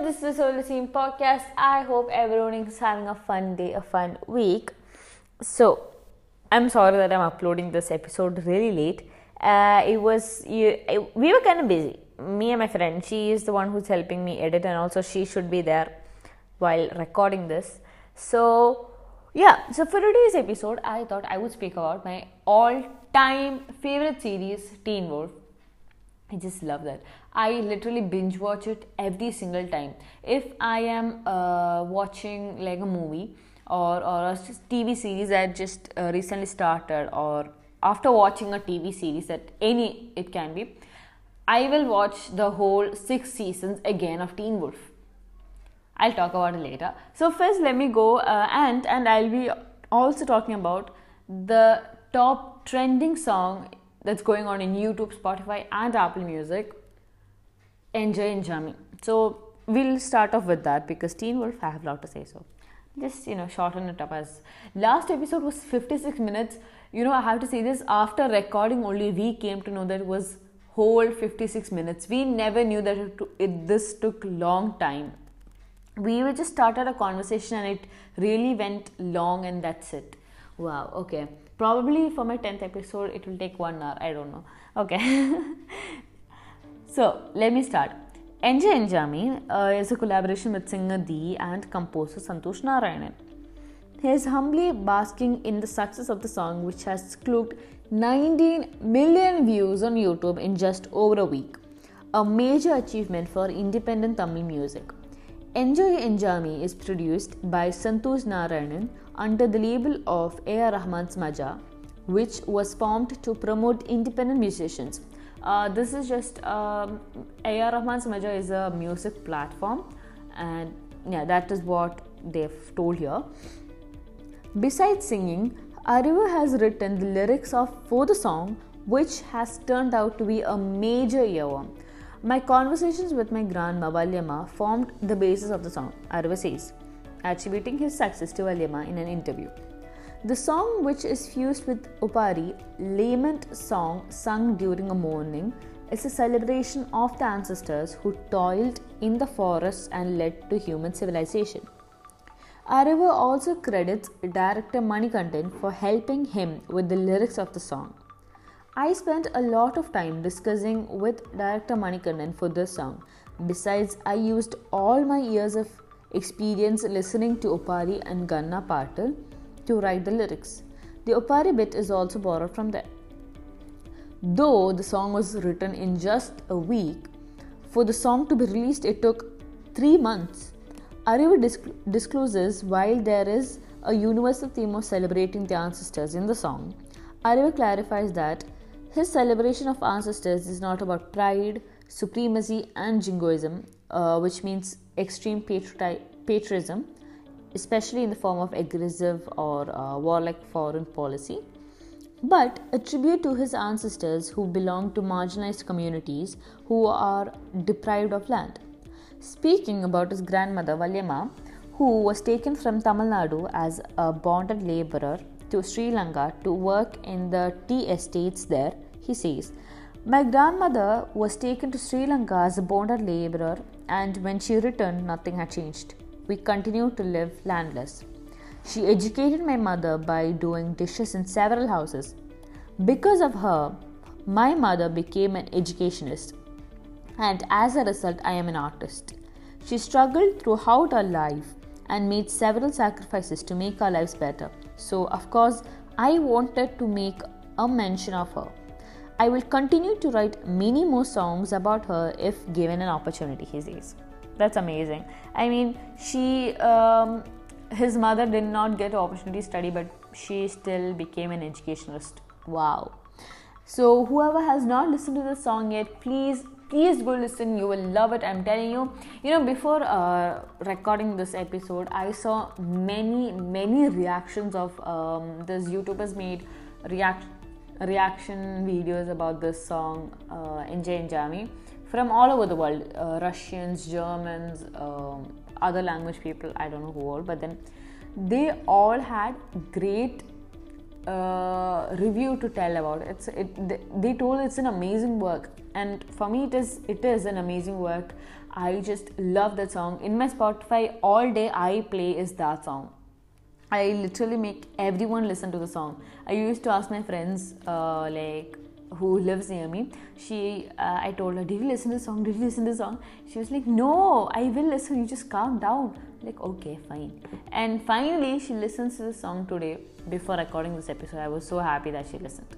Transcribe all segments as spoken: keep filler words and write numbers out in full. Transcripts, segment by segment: everyone, this is the Solar Team Podcast. I hope everyone is having a fun day, a fun week. So, I'm sorry that I'm uploading this episode really late. Uh, it was, you, it, we were kind of busy. Me and my friend, she is the one who's helping me edit, and also she should be there while recording this. So, yeah, so for today's episode, I thought I would speak about my all-time favorite series, Teen Wolf. I just love that. I literally binge watch it every single time. If I am uh, watching like a movie or, or a T V series that just uh, recently started, or after watching a T V series that any it can be, I will watch the whole six seasons again of Teen Wolf. I'll talk about it later. So first let me go uh, and and I'll be also talking about the top trending song that's going on in YouTube, Spotify and Apple Music, Enjoy Enjami. So we'll start off with that because Teen Wolf, I have a lot to say, so just, you know, shorten it up. As last episode was fifty-six minutes, you know, I have to say this, after recording only we came to know that it was whole fifty-six minutes. We never knew that it, it this took long time. We were just started a conversation and it really went long, and that's it. Wow, okay. Probably for my tenth episode, it will take one hour. I don't know. Okay. So, let me start. Enjoy Enjami uh, is a collaboration with singer Dee and composer Santosh Narayanan. He is humbly basking in the success of the song, which has clocked nineteen million views on YouTube in just over a week. A major achievement for independent Tamil music. Enjoy Enjami is produced by Santosh Narayanan under the label of A R Rahman Samaja, which was formed to promote independent musicians. Uh, this is just, um, A R Rahman Samaja is a music platform, and yeah, that is what they've told here. Besides singing, Arivu has written the lyrics of for the song, which has turned out to be a major earworm. My conversations with my grandma Valyama formed the basis of the song, Arivu says, attributing his success to Valyama in an interview. The song, which is fused with Oppari, lament song sung during a mourning, is a celebration of the ancestors who toiled in the forests and led to human civilization. Arivu also credits director Manikandan for helping him with the lyrics of the song. I spent a lot of time discussing with director Manikandan for this song. Besides, I used all my years of experience listening to Oppari and Gaana Paadal to write the lyrics. The Oppari bit is also borrowed from there. Though the song was written in just a week, for the song to be released it took three months. Arivu disc- discloses while there is a universal theme of celebrating the ancestors in the song, Arivu clarifies that his celebration of ancestors is not about pride, supremacy and jingoism, uh, which means extreme patrioti- patriotism, especially in the form of aggressive or uh, warlike foreign policy, but a tribute to his ancestors who belong to marginalized communities who are deprived of land. Speaking about his grandmother Valyama, who was taken from Tamil Nadu as a bonded labourer to Sri Lanka to work in the tea estates there, he says, "My grandmother was taken to Sri Lanka as a bonded labourer, and when she returned, nothing had changed. We continued to live landless. She educated my mother by doing dishes in several houses. Because of her, my mother became an educationist, and as a result, I am an artist. She struggled throughout her life and made several sacrifices to make our lives better. So, of course, I wanted to make a mention of her. I will continue to write many more songs about her if given an opportunity," he says. That's amazing. I mean, she, um, his mother did not get an opportunity to study, but she still became an educationalist. Wow. So, whoever has not listened to the song yet, please, please go listen. You will love it. I'm telling you. You know, before uh, recording this episode, I saw many, many reactions of um, this YouTubers made react. reaction videos about this song, uh, Enjoy Enjami, from all over the world, uh, Russians, Germans, um, other language people, I don't know who all, but then they all had great uh, review to tell about. It's it. They told it's an amazing work, and for me, it is. It is an amazing work. I just love that song. In my Spotify, all day I play is that song. I literally make everyone listen to the song. I used to ask my friends, uh, like, who lives near me. She, uh, I told her, did you listen to the song? Did you listen to the song? She was like, no, I will listen. You just calm down. I'm like, okay, fine. And finally, she listens to the song today before recording this episode. I was so happy that she listened.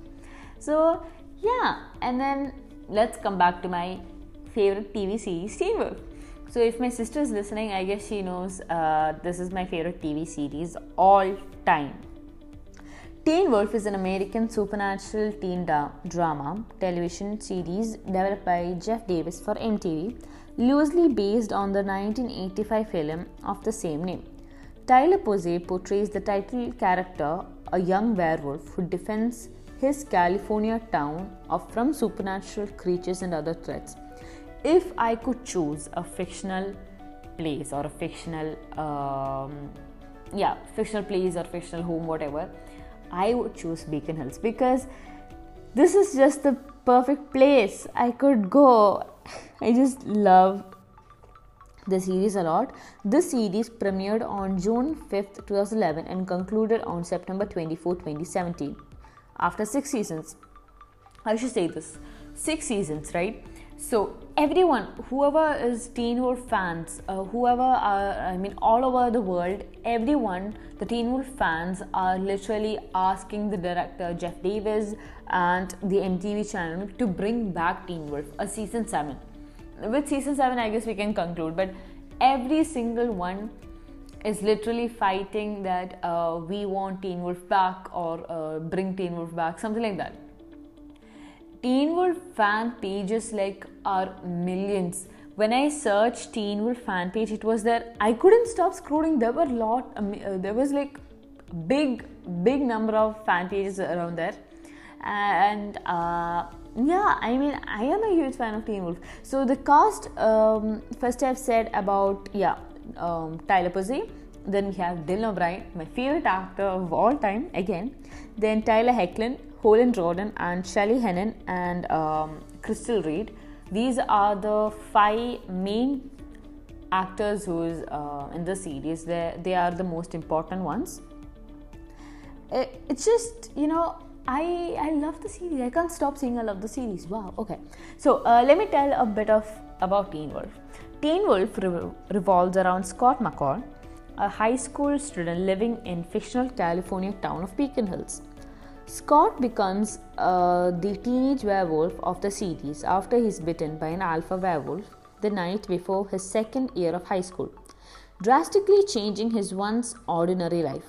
So, yeah. And then let's come back to my favorite T V series, Teen Wolf. So if my sister is listening, I guess she knows uh, this is my favorite T V series all time. Teen Wolf is an American supernatural teen da- drama television series developed by Jeff Davis for M T V, loosely based on the nineteen eighty-five film of the same name. Tyler Posey portrays the title character, a young werewolf who defends his California town of from supernatural creatures and other threats. If I could choose a fictional place or a fictional, um, yeah, fictional place or fictional home, whatever, I would choose Beacon Hills, because this is just the perfect place I could go. I just love the series a lot. This series premiered on June fifth, twenty eleven and concluded on September twenty-fourth, twenty seventeen. After six seasons, I should say this, six seasons, right? So everyone, whoever is Teen Wolf fans, uh, whoever are, I mean, all over the world, everyone, the Teen Wolf fans are literally asking the director Jeff Davis and the M T V channel to bring back Teen Wolf, a season seven. With season seven, I guess we can conclude, but every single one is literally fighting that uh, we want Teen Wolf back, or uh, bring Teen Wolf back, something like that. Teen Wolf fan pages like are millions. When I searched Teen Wolf fan page, it was there. I couldn't stop scrolling. There were lot. Um, uh, there was like big, big number of fan pages around there, and uh, yeah. I mean, I am a huge fan of Teen Wolf. So the cast. Um, first, I've said about yeah, um, Tyler Posey. Then we have Dylan O'Brien, my favorite actor of all time. Again, then Tyler Hoechlin, Holland Roden, and Shelley Hennig, and um, Crystal Reed. These are the five main actors who is uh, in the series. They they are the most important ones. It, it's just, you know, I I love the series. I can't stop saying I love the series. Wow. Okay. So uh, let me tell a bit of about Teen Wolf. Teen Wolf re- revolves around Scott McCall, a high school student living in fictional California town of Beacon Hills. Scott becomes uh, the teenage werewolf of the series after he's bitten by an alpha werewolf the night before his second year of high school, drastically changing his once ordinary life.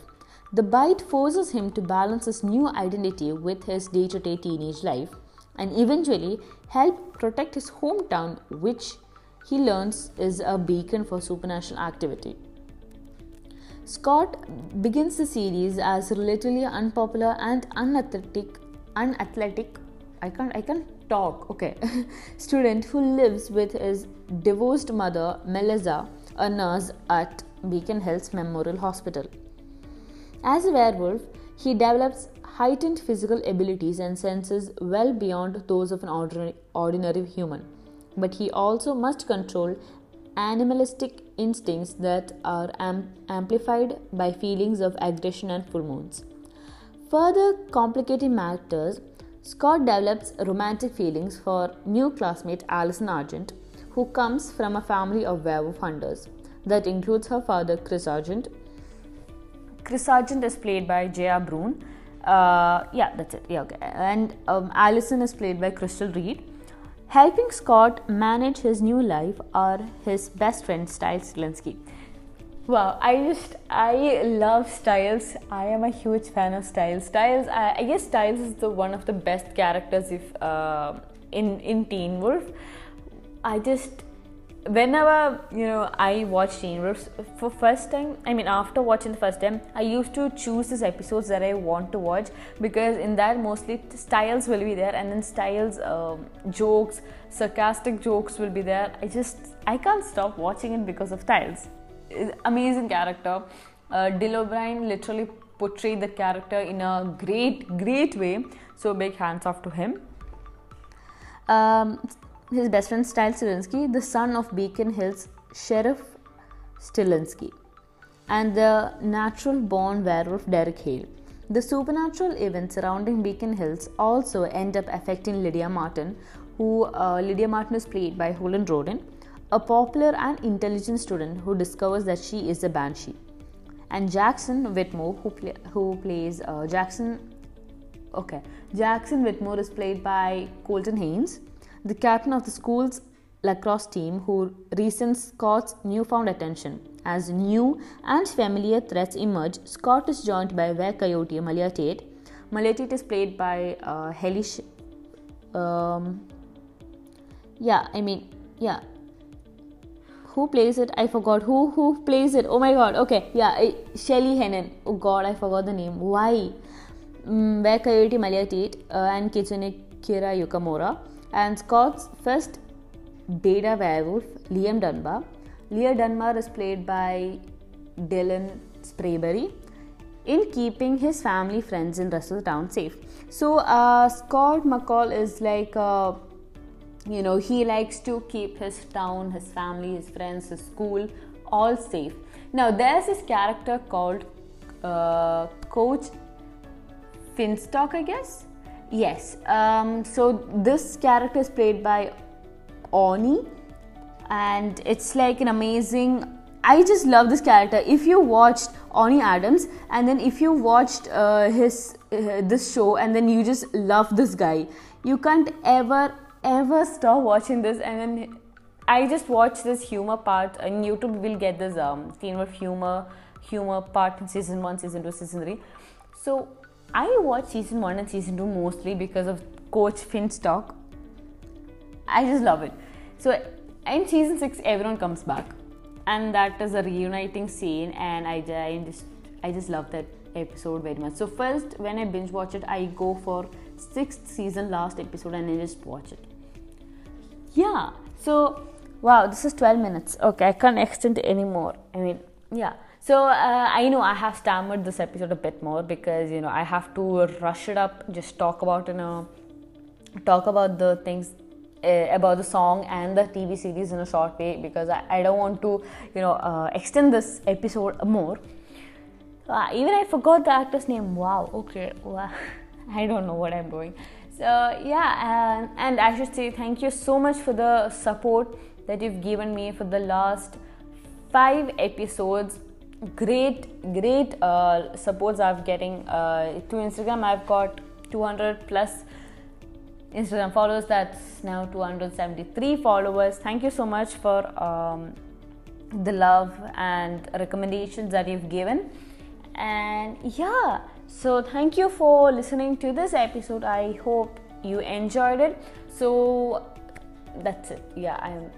The bite forces him to balance his new identity with his day-to-day teenage life and eventually help protect his hometown, which he learns is a beacon for supernatural activity. Scott begins the series as relatively unpopular and unathletic, unathletic, I can't, I can't talk, okay, student who lives with his divorced mother, Melissa, a nurse at Beacon Hills Memorial Hospital. As a werewolf, he develops heightened physical abilities and senses well beyond those of an ordinary, ordinary human, but he also must control animalistic instincts that are am- amplified by feelings of aggression and full moons. Further complicating matters, Scott develops romantic feelings for new classmate Allison Argent, who comes from a family of werewolf hunters that includes her father, Chris Argent. Chris Argent is played by J. R. Brune. Uh, yeah, that's it. Yeah, okay. And um, Allison is played by Crystal Reed. Helping Scott manage his new life are his best friend, Stiles Stilinski. Wow, I just, I love Stiles. I am a huge fan of Stiles. Stiles, I, I guess Stiles is the one of the best characters if uh, in, in Teen Wolf. I just, whenever, you know, I watch Teen Wolf for first time, I mean, after watching the first time, I used to choose these episodes that I want to watch, because in that mostly Styles will be there, and then Styles um, jokes, sarcastic jokes will be there. I just, I can't stop watching it because of Styles. Amazing character. Uh, Dylan O'Brien literally portrayed the character in a great, great way. So big hands off to him. Um, his best friend Stiles Stilinski, the son of Beacon Hills Sheriff Stilinski, and the natural-born werewolf Derek Hale. The supernatural events surrounding Beacon Hills also end up affecting Lydia Martin, who uh, Lydia Martin is played by Holland Roden, a popular and intelligent student who discovers that she is a banshee, and Jackson Whitmore, who play, who plays uh, Jackson. Okay, Jackson Whitmore is played by Colton Haynes, the captain of the school's lacrosse team, who resents Scott's newfound attention. As new and familiar threats emerge, Scott is joined by Were Coyote Malia Tate. Malia Tate is played by uh, Haley. Sh- um, yeah, I mean, yeah. Who plays it? I forgot. Who who plays it? Oh my God. Okay, yeah, I, Shelley Hennig. Oh God, I forgot the name. Why? Um, Were Coyote Malia Tate uh, and Kitsune Kira Yukamura, and Scott's first beta werewolf Liam Dunbar. Lydia Dunbar is played by Dylan Sprayberry, in keeping his family friends in Russelltown safe. So uh, Scott McCall is like, uh, you know, he likes to keep his town, his family, his friends, his school, all safe. Now there's this character called uh, Coach Finstock, I guess. Yes. Um, so this character is played by Orny. And it's like an amazing, I just love this character. If you watched Orny Adams, and then if you watched uh, his uh, this show, and then you just love this guy, you can't ever ever stop watching this. And then I just watch this humor part on YouTube. We'll get this um, Teen Wolf humor humor part in season one, season two, season three. So I watch season one and season two mostly because of Coach Finstock. I just love it. So. In season six, everyone comes back, and that is a reuniting scene, and I, I just I just love that episode very much. So first, when I binge watch it, I go for sixth season last episode and I just watch it. Yeah. So wow, this is twelve minutes. Okay, I can't extend it anymore. I mean, yeah. So uh, I know I have stammered this episode a bit more because you know I have to rush it up. Just talk about you know talk about the things. About the song and the T V series in a short way, because I, I don't want to, you know, uh, extend this episode more. Uh, even I forgot the actor's name. Wow. Okay. Wow. I don't know what I'm doing. So yeah, and, and I should say thank you so much for the support that you've given me for the last five episodes. Great, great uh, supports I've getting uh, through Instagram. I've got two hundred plus. Instagram followers, that's now two hundred seventy-three followers. Thank you so much for um, the love and recommendations that you've given. And yeah, so thank you for listening to this episode. I hope you enjoyed it. So that's it. Yeah, I'm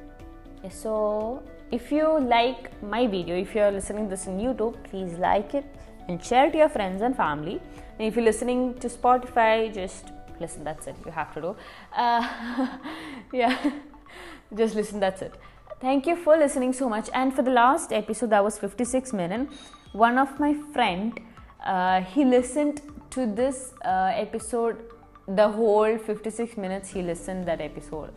so if you like my video, if you're listening this on YouTube, please like it and share it to your friends and family. And if you're listening to Spotify, just listen, that's it, you have to do uh, yeah just listen, that's it. Thank you for listening so much. And for the last episode that was fifty-six minutes, one of my friend uh, he listened to this uh, episode, the whole fifty-six minutes he listened that episode.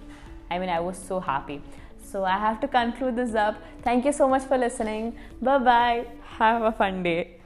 I mean, I was so happy. So I have to conclude this up. Thank you so much for listening. Bye bye, have a fun day.